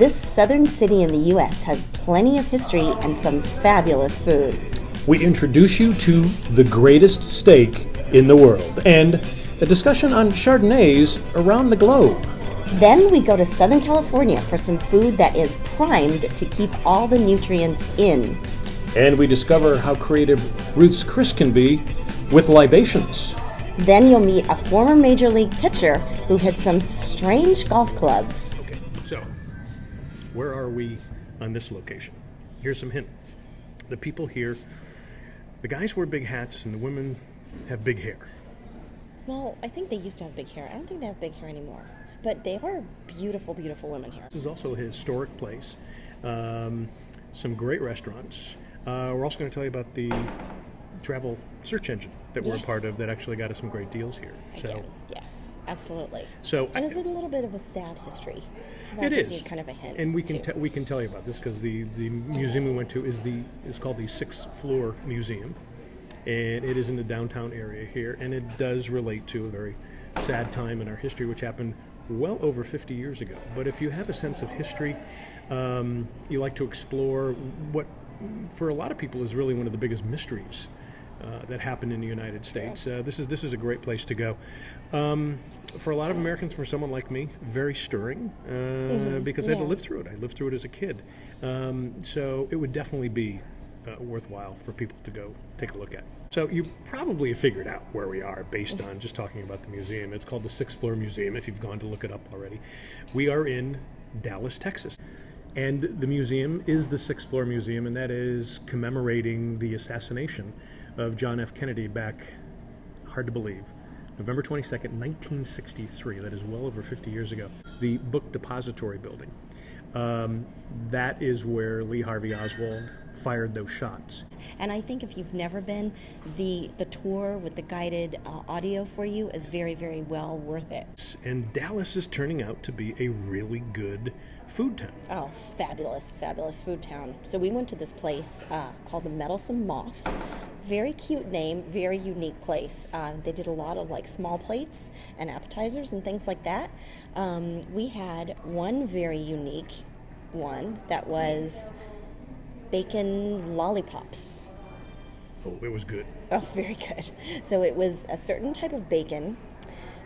This southern city in the U.S. has plenty of history and some fabulous food. We introduce you to the greatest steak in the world and a discussion on Chardonnays around the globe. Then we go to Southern California for some food that is primed to keep all the nutrients in. And we discover how creative Ruth's Chris can be with libations. Then you'll meet a former Major League pitcher who hit some strange golf clubs. Okay, so where are we on this location? Here's some hint. The people here, the guys wear big hats and the women have big hair. Well, I think they used to have big hair. I don't think they have big hair anymore. But they are beautiful, beautiful women here. This is also a historic place. Some great restaurants. We're also going to tell you about the travel search engine that we're a part of that actually got us some great deals here. So yes, absolutely. So and is it a little bit of a sad history? That it is. You kind of a hint. And we can tell you about this because the museum we went to is called the Sixth Floor Museum, and it is in the downtown area here, and it does relate to a very sad time in our history, which happened well over 50 years ago. But if you have a sense of history, you like to explore what, for a lot of people, is really one of the biggest mysteries that happened in the United States. This is a great place to go. For a lot of Americans, for someone like me, very stirring because I had to live through it. I lived through it as a kid. So it would definitely be worthwhile for people to go take a look at. So you probably figured out where we are based on just talking about the museum. It's called the Sixth Floor Museum, if you've gone to look it up already. We are in Dallas, Texas. And the museum is the Sixth Floor Museum, and that is commemorating the assassination of John F. Kennedy back, hard to believe, November 22nd, 1963. That is well over 50 years ago. The Book Depository Building. That is where Lee Harvey Oswald fired those shots. And I think if you've never been, the tour with the guided audio for you is very, very well worth it. And Dallas is turning out to be a really good food town. Oh, fabulous, fabulous food town. So we went to this place called the Meddlesome Moth. Very cute name, very unique place. They did a lot of like small plates and appetizers and things like that. We had one very unique one that was bacon lollipops. Oh, it was good. Oh, very good. So it was a certain type of bacon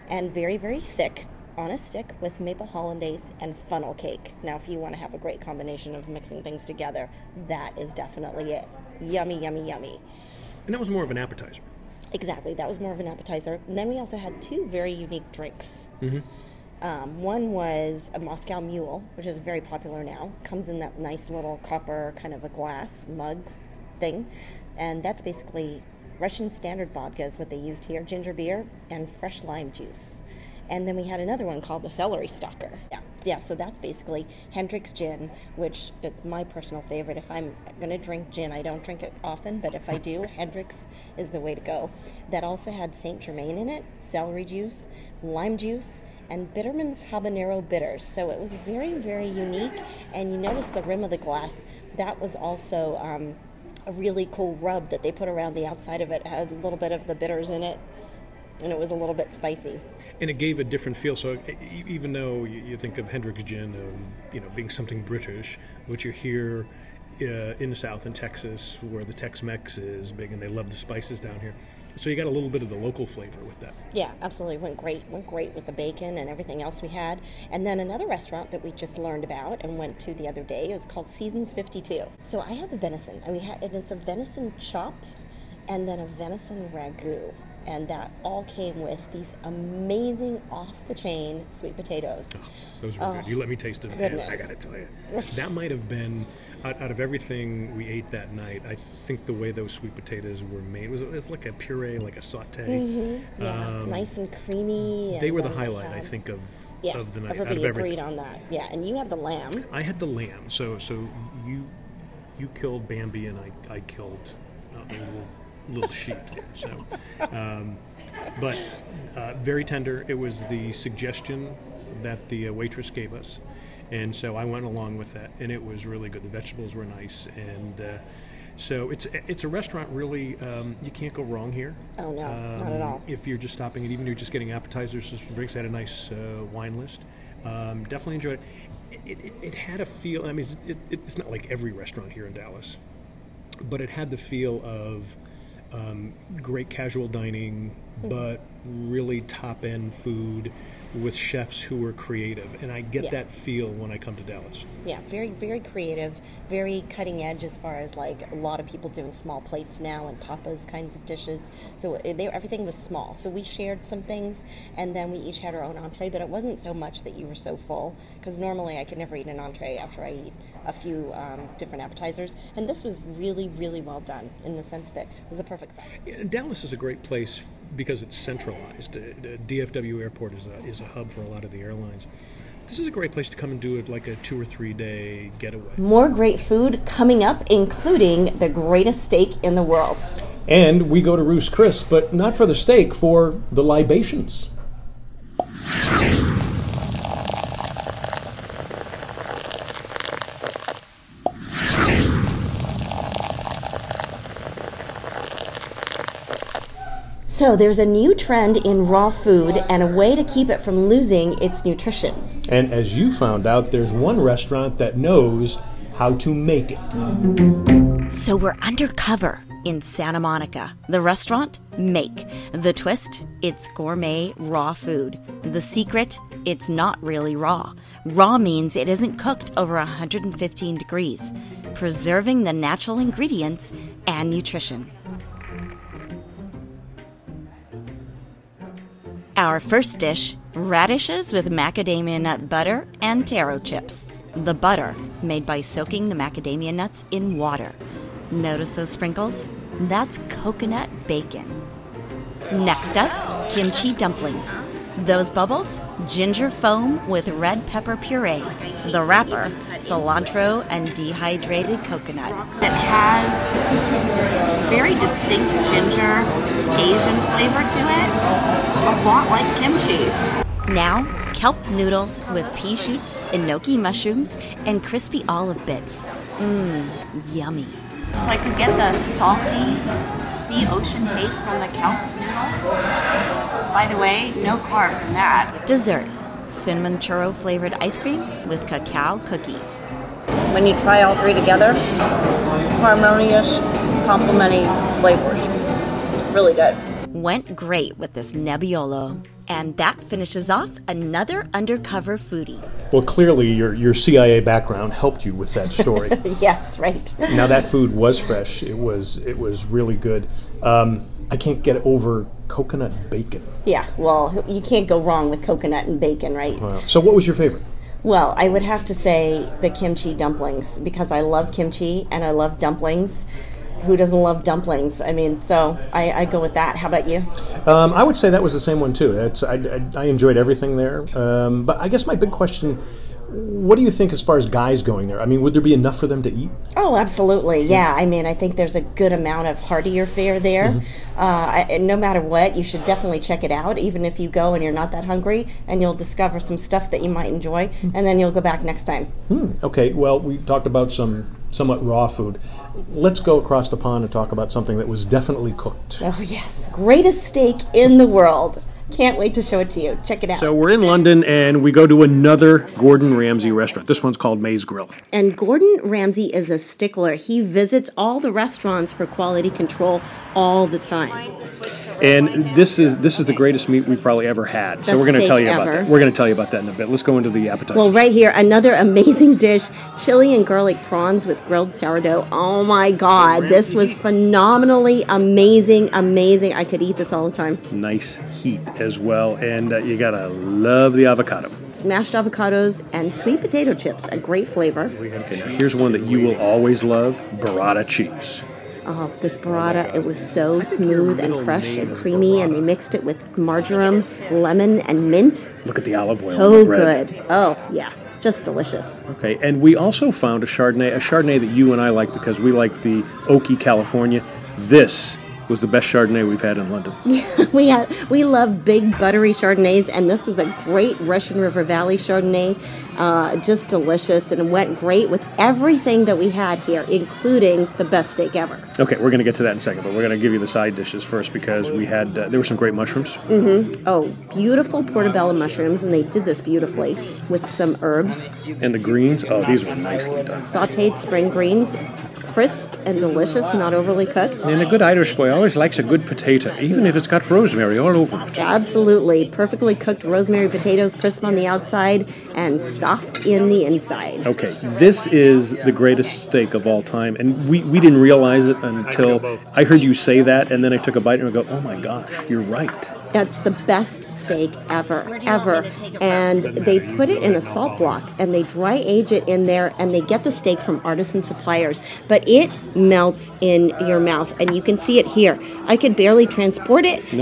and very, very thick on a stick with maple hollandaise and funnel cake. Now, if you want to have a great combination of mixing things together, that is definitely it. Yummy, yummy, yummy. And that was more of an appetizer. Exactly. That was more of an appetizer. And then we also had two very unique drinks. Mm-hmm. One was a Moscow Mule, which is very popular now. Comes in that nice little copper kind of a glass mug thing. And that's basically Russian Standard Vodka is what they used here, ginger beer, and fresh lime juice. And then we had another one called the Celery Stalker. Yeah, so that's basically Hendrick's Gin, which is my personal favorite. If I'm going to drink gin, I don't drink it often, but if I do, Hendrick's is the way to go. That also had St. Germain in it, celery juice, lime juice, and Bitterman's Habanero Bitters. So it was very, very unique. And you notice the rim of the glass, that was also a really cool rub that they put around the outside of it. It had a little bit of the bitters in it. And it was a little bit spicy. And it gave a different feel. So even though you think of Hendrick's Gin of being something British, which you hear in the South in Texas, where the Tex-Mex is big, and they love the spices down here. So you got a little bit of the local flavor with that. Yeah, absolutely. Went great with the bacon and everything else we had. And then another restaurant that we just learned about and went to the other day, it was called Seasons 52. So I had the venison, and it's a venison chop and then a venison ragu. And that all came with these amazing off-the-chain sweet potatoes. Oh, those were good. You let me taste them. Goodness. I got to tell you, that might have been, out of everything we ate that night, I think the way those sweet potatoes were made, it's like a puree, like a sauté. Mm-hmm. Yeah, nice and creamy. They were the highlight, I think, of the night. Everybody agreed on that. Yeah, and you had the lamb. I had the lamb. So you killed Bambi and I killed little sheep there, so very tender. It was the suggestion that the waitress gave us, and so I went along with that, and it was really good. The vegetables were nice, and so it's a restaurant really you can't go wrong here. Oh no, not at all. If you're just stopping and even you're just getting appetizers and drinks, I had a nice wine list. Definitely enjoyed it. It had a feel, I mean, it's not like every restaurant here in Dallas, but it had the feel of great casual dining, but really top-end food with chefs who were creative. And I get that feel when I come to Dallas. Yeah, very, very creative, very cutting edge as far as, like, a lot of people doing small plates now and tapas kinds of dishes. So everything was small. So we shared some things, and then we each had our own entree, but it wasn't so much that you were so full, because normally I could never eat an entree after I eat a few different appetizers. And this was really, really well done in the sense that it was the perfect size. Yeah, Dallas is a great place because it's centralized. DFW Airport is a hub for a lot of the airlines. This is a great place to come and do it, like a 2 or 3 day getaway. More great food coming up, including the greatest steak in the world. And we go to Ruth's Chris, but not for the steak, for the libations. So there's a new trend in raw food and a way to keep it from losing its nutrition. And as you found out, there's one restaurant that knows how to make it. So we're undercover in Santa Monica. The restaurant, Make. The twist, it's gourmet raw food. The secret, it's not really raw. Raw means it isn't cooked over 115 degrees, preserving the natural ingredients and nutrition. Our first dish, radishes with macadamia nut butter and taro chips. The butter, made by soaking the macadamia nuts in water. Notice those sprinkles? That's coconut bacon. Next up, kimchi dumplings. Those bubbles, ginger foam with red pepper puree. The wrapper, cilantro and dehydrated coconut. It has very distinct ginger, Asian flavor to it. A lot like kimchi. Now, kelp noodles with pea shoots, enoki mushrooms, and crispy olive bits. Mmm, yummy. So I could get the salty sea ocean taste from the kelp noodles. By the way, no carbs in that. Dessert, cinnamon churro flavored ice cream with cacao cookies. When you try all three together, harmonious, complementing flavors. Really good. Went great with this Nebbiolo. And that finishes off another undercover foodie. Well, clearly your CIA background helped you with that story. Yes, right. Now that food was fresh. It was really good. I can't get over coconut bacon. Yeah, well, you can't go wrong with coconut and bacon, right? Wow. So what was your favorite? Well, I would have to say the kimchi dumplings, because I love kimchi and I love dumplings. Who doesn't love dumplings? I mean, so I go with that. How about you? I would say that was the same one too. I enjoyed everything there. But I guess my big question, what do you think as far as guys going there? I mean, would there be enough for them to eat? Oh, absolutely. Yeah. I mean, I think there's a good amount of heartier fare there. Mm-hmm. No matter what, you should definitely check it out, even if you go and you're not that hungry, and you'll discover some stuff that you might enjoy, and then you'll go back next time. Okay. Well, we talked about some somewhat raw food. Let's go across the pond and talk about something that was definitely cooked. Oh yes, greatest steak in the world. Can't wait to show it to you. Check it out. So we're in London and we go to another Gordon Ramsay restaurant. This one's called Maze Grill. And Gordon Ramsay is a stickler. He visits all the restaurants for quality control all the time. And this is the greatest meat we've probably ever had. So we're going to tell you about that. We're going to tell you about that in a bit. Let's go into the appetizers. Well, right here, another amazing dish, chili and garlic prawns with grilled sourdough. Oh my God, this was phenomenally amazing, amazing. I could eat this all the time. Nice heat as well, and you gotta love the avocado. Smashed avocados and sweet potato chips, a great flavor. Okay, now here's one that you will always love, burrata cheese. Oh, this burrata, it was so smooth and fresh and creamy, and they mixed it with marjoram, lemon, and mint. Look at the olive oil. So good. Oh, yeah. Just delicious. Okay, and we also found a Chardonnay that you and I like because we like the oaky California. This was the best Chardonnay we've had in London. Yeah, we love big buttery Chardonnays, and this was a great Russian River Valley Chardonnay, just delicious, and went great with everything that we had here, including the best steak ever. Okay, we're going to get to that in a second, but we're going to give you the side dishes first because we had there were some great mushrooms. Mm-hmm. Oh, beautiful portobello mushrooms, and they did this beautifully with some herbs. And the greens, oh, these were nicely done. Sauteed spring greens. Crisp and delicious, not overly cooked. And a good Irish boy always likes a good potato, even if it's got rosemary all over it. Absolutely. Perfectly cooked rosemary potatoes, crisp on the outside and soft in the inside. Okay, this is the greatest steak of all time, and we didn't realize it until I heard you say that, and then I took a bite and I go, oh my gosh, you're right. That's the best steak ever. And they put it in a salt block, and they dry age it in there, and they get the steak from artisan suppliers. But it melts in your mouth, and you can see it here. I could barely transport it from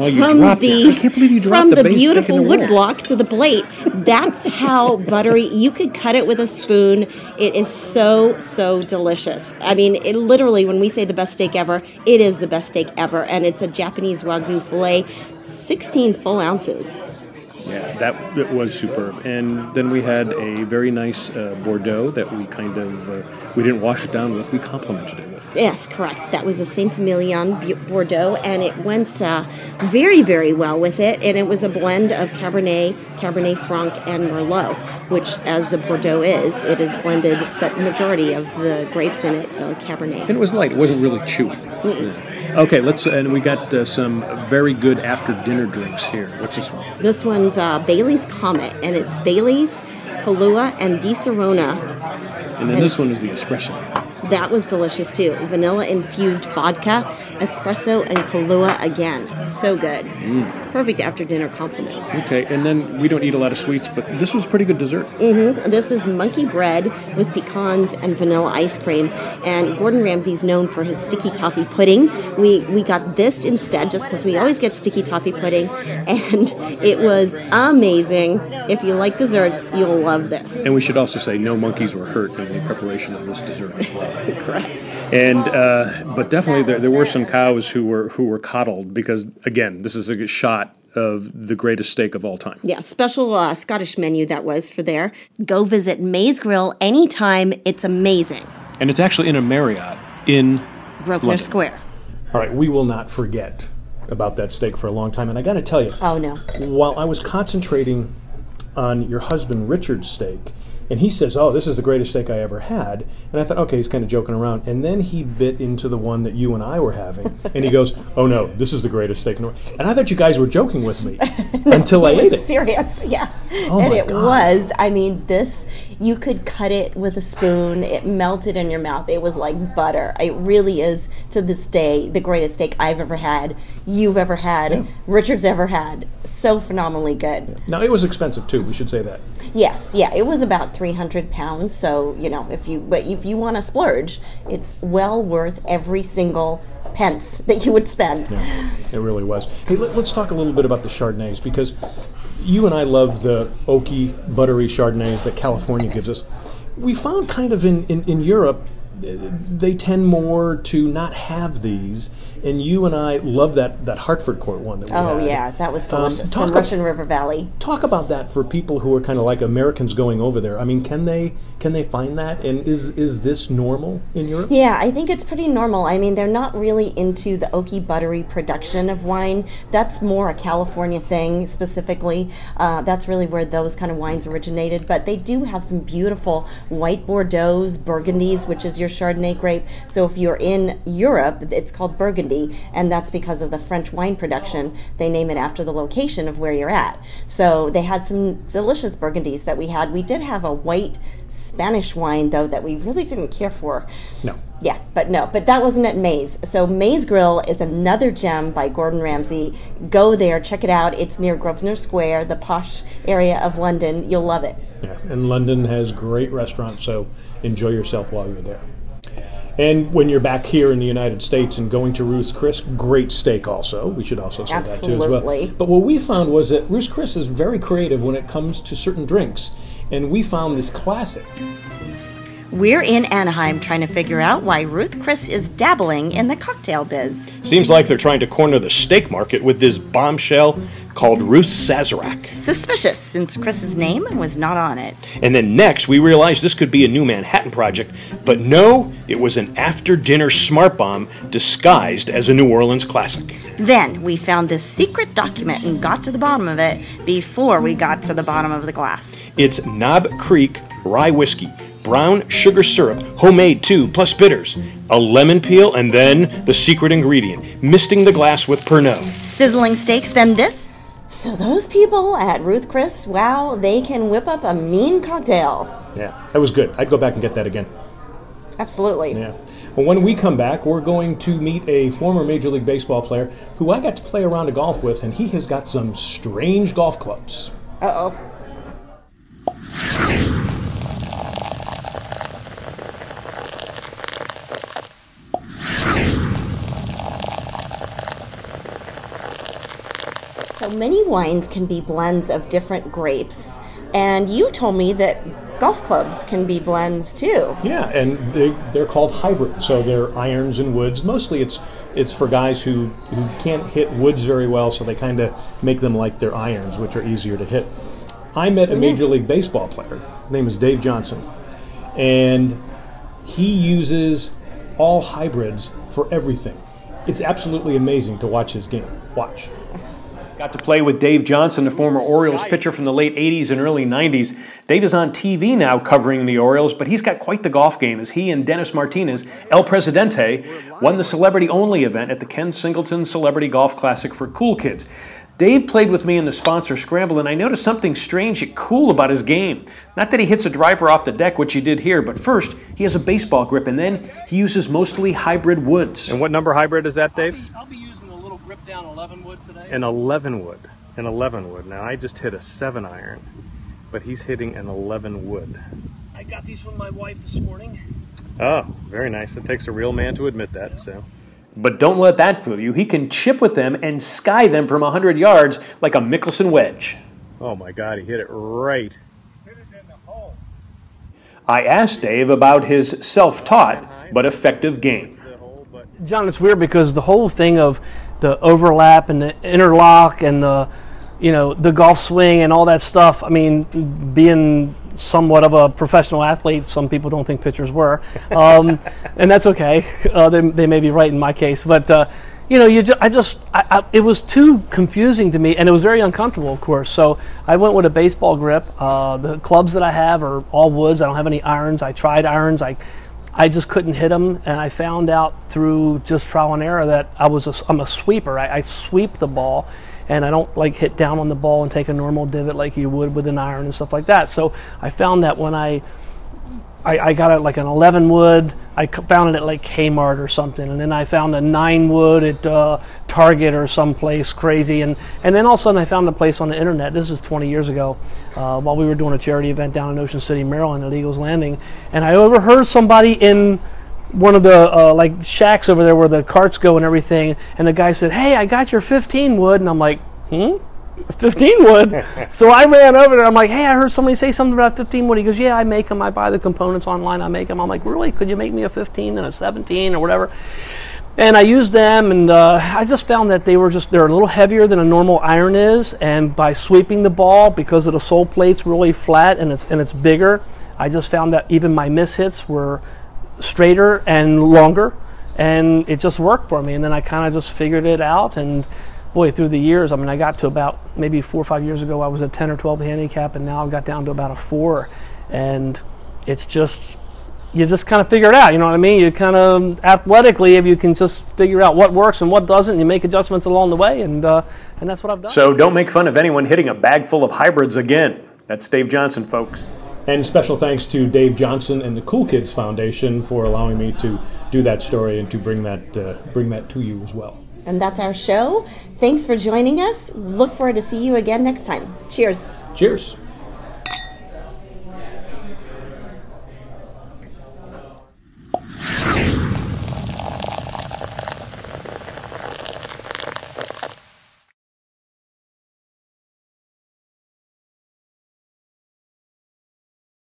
the beautiful wood block to the plate. That's how buttery. You could cut it with a spoon. It is so, so delicious. I mean, it literally, when we say the best steak ever, it is the best steak ever, and it's a Japanese Wagyu filet, 16 full ounces. Yeah, it was superb. And then we had a very nice Bordeaux that we kind of, we didn't wash it down with, we complimented it with. Yes, correct. That was a Saint-Emilion Bordeaux, and it went very, very well with it. And it was a blend of Cabernet Franc, and Merlot, which, as the Bordeaux is, it is blended, but majority of the grapes in it are Cabernet. And it was light. It wasn't really chewy. Yeah. Okay, and we got some very good after-dinner drinks here. What's this one? This one's Bailey's Comet, and it's Bailey's, Kahlua, and Disaronno. And then this one is the espresso. That was delicious, too. Vanilla-infused vodka, espresso, and Kahlua again. So good. Mm. Perfect after-dinner compliment. Okay, and then we don't eat a lot of sweets, but this was pretty good dessert. Mm-hmm. This is monkey bread with pecans and vanilla ice cream. And Gordon Ramsay's known for his sticky toffee pudding. We got this instead just because we always get sticky toffee pudding. And it was amazing. If you like desserts, you'll love this. And we should also say no monkeys were hurt in the preparation of this dessert as well. Correct. And but definitely there were some cows who were coddled because, again, this is a shot of the greatest steak of all time. Yeah, special Scottish menu that was for there. Go visit Maze Grill anytime. It's amazing. And it's actually in a Marriott in Grosvenor Square. All right, we will not forget about that steak for a long time. And I got to tell you, oh no, while I was concentrating on your husband Richard's steak, and he says, oh, this is the greatest steak I ever had. And I thought, okay, he's kind of joking around. And then he bit into the one that you and I were having. And he goes, oh, no, this is the greatest steak in the world. And I thought you guys were joking with me until I ate it. It was serious, yeah. Oh, and it was. I mean, this, you could cut it with a spoon. It melted in your mouth. It was like butter. It really is, to this day, the greatest steak I've ever had, you've ever had, yeah. Richard's ever had. So phenomenally good. Yeah. Now, it was expensive, too. We should say that. Yes, yeah. It was about £300, so you know, if you want to splurge, it's well worth every single pence that you would spend. Yeah, it really was. Hey, let's talk a little bit about the Chardonnays, because you and I love the oaky, buttery Chardonnays that California gives us. We found kind of in Europe, they tend more to not have these, and you and I love that Hartford Court one that we had. Oh yeah, that was delicious. The Russian River Valley. Talk about that for people who are kind of like Americans going over there. I mean, can they find that, and is this normal in Europe? Yeah, I think it's pretty normal. I mean, they're not really into the oaky buttery production of wine. That's more a California thing specifically. That's really where those kind of wines originated, but they do have some beautiful white Bordeaux's, Burgundies, which is your Chardonnay grape. So if you're in Europe, it's called Burgundy, and that's because of the French wine production. They name it after the location of where you're at. So they had some delicious Burgundies that we had. We did have a white Spanish wine, though, that we really didn't care for. No. Yeah, but that wasn't at Maze. So Maze Grill is another gem by Gordon Ramsay. Go there, check it out. It's near Grosvenor Square, the posh area of London. You'll love it. Yeah, and London has great restaurants, so enjoy yourself while you're there. And when you're back here in the United States and going to Ruth's Chris, great steak also. We should also say that too as well. But what we found was that Ruth's Chris is very creative when it comes to certain drinks. And we found this classic. We're in Anaheim trying to figure out why Ruth's Chris is dabbling in the cocktail biz. Seems like they're trying to corner the steak market with this bombshell called Ruth's Sazerac. Suspicious, since Chris's name was not on it. And then next, we realized this could be a new Manhattan project, but no, it was an after-dinner smart bomb disguised as a New Orleans classic. Then we found this secret document and got to the bottom of it before we got to the bottom of the glass. It's Knob Creek rye whiskey, brown sugar syrup, homemade too, plus bitters, a lemon peel, and then the secret ingredient, misting the glass with Pernod. Sizzling steaks, then this? So those people at Ruth's Chris, wow, they can whip up a mean cocktail. Yeah, that was good. I'd go back and get that again. Absolutely. Yeah. Well, when we come back, we're going to meet a former Major League Baseball player who I got to play a round of golf with, and he has got some strange golf clubs. Uh-oh. So many wines can be blends of different grapes, and you told me that golf clubs can be blends too. Yeah, and they're called hybrid, so they're irons and woods. Mostly it's for guys who can't hit woods very well, so they kind of make them like their irons, which are easier to hit. I met a Major League Baseball player, his name is Dave Johnson, and he uses all hybrids for everything. It's absolutely amazing to watch his game. Watch. Got to play with Dave Johnson, the former Orioles pitcher from the late 80s and early 90s. Dave is on TV now covering the Orioles, but he's got quite the golf game as he and Dennis Martinez, El Presidente, won the celebrity-only event at the Ken Singleton Celebrity Golf Classic for Cool Kids. Dave played with me in the sponsor scramble, and I noticed something strange and cool about his game. Not that he hits a driver off the deck, which he did here, but first, he has a baseball grip, and then he uses mostly hybrid woods. And what number hybrid is that, Dave? I'll be grip down 11 wood today. An 11 wood. Now I just hit a 7 iron, but he's hitting an 11 wood. I got these from my wife this morning. Oh, very nice. It takes a real man to admit that. So, but don't let that fool you. He can chip with them and sky them from 100 yards like a Mickelson wedge. Oh my God, he hit it right. Hit it in the hole. I asked Dave about his self-taught but effective game. John, it's weird because the whole thing of the overlap and the interlock and the, you know, the golf swing and all that stuff. I mean, being somewhat of a professional athlete, some people don't think pitchers were, and that's okay. They may be right in my case, but you know, it was too confusing to me, and it was very uncomfortable, of course. So I went with a baseball grip. The clubs that I have are all woods. I don't have any irons. I tried irons. I just couldn't hit them, and I found out through just trial and error that I'm a sweeper. I sweep the ball, and I don't like hit down on the ball and take a normal divot like you would with an iron and stuff like that. So I found that when I got it like an 11 wood, I found it at like Kmart or something, and then I found a 9 wood at Target or someplace crazy, and then all of a sudden I found a place on the internet. This is 20 years ago, while we were doing a charity event down in Ocean City, Maryland at Eagles Landing, and I overheard somebody in one of the like shacks over there where the carts go and everything, and the guy said, "Hey, I got your 15 wood," and I'm like, "Hmm? 15 wood?" So I ran over there. I'm like, "Hey, I heard somebody say something about 15 wood." He goes, "Yeah, I make them. I buy the components online. I make them." I'm like, "Really? Could you make me a 15 and a 17 or whatever?" And I used them, and I just found that they're a little heavier than a normal iron is, and by sweeping the ball, because of the sole plate's really flat and it's bigger, I just found that even my miss hits were straighter and longer, and it just worked for me. And then I kind of just figured it out, and boy, through the years, I mean, I got to about maybe 4 or 5 years ago, I was a 10 or 12 handicap, and now I've got down to about a 4. And it's just, you just kind of figure it out, you know what I mean? You kind of, athletically, if you can just figure out what works and what doesn't, you make adjustments along the way, and that's what I've done. So don't make fun of anyone hitting a bag full of hybrids again. That's Dave Johnson, folks. And special thanks to Dave Johnson and the Cool Kids Foundation for allowing me to do that story and to bring that to you as well. And that's our show. Thanks for joining us. Look forward to see you again next time. Cheers. Cheers.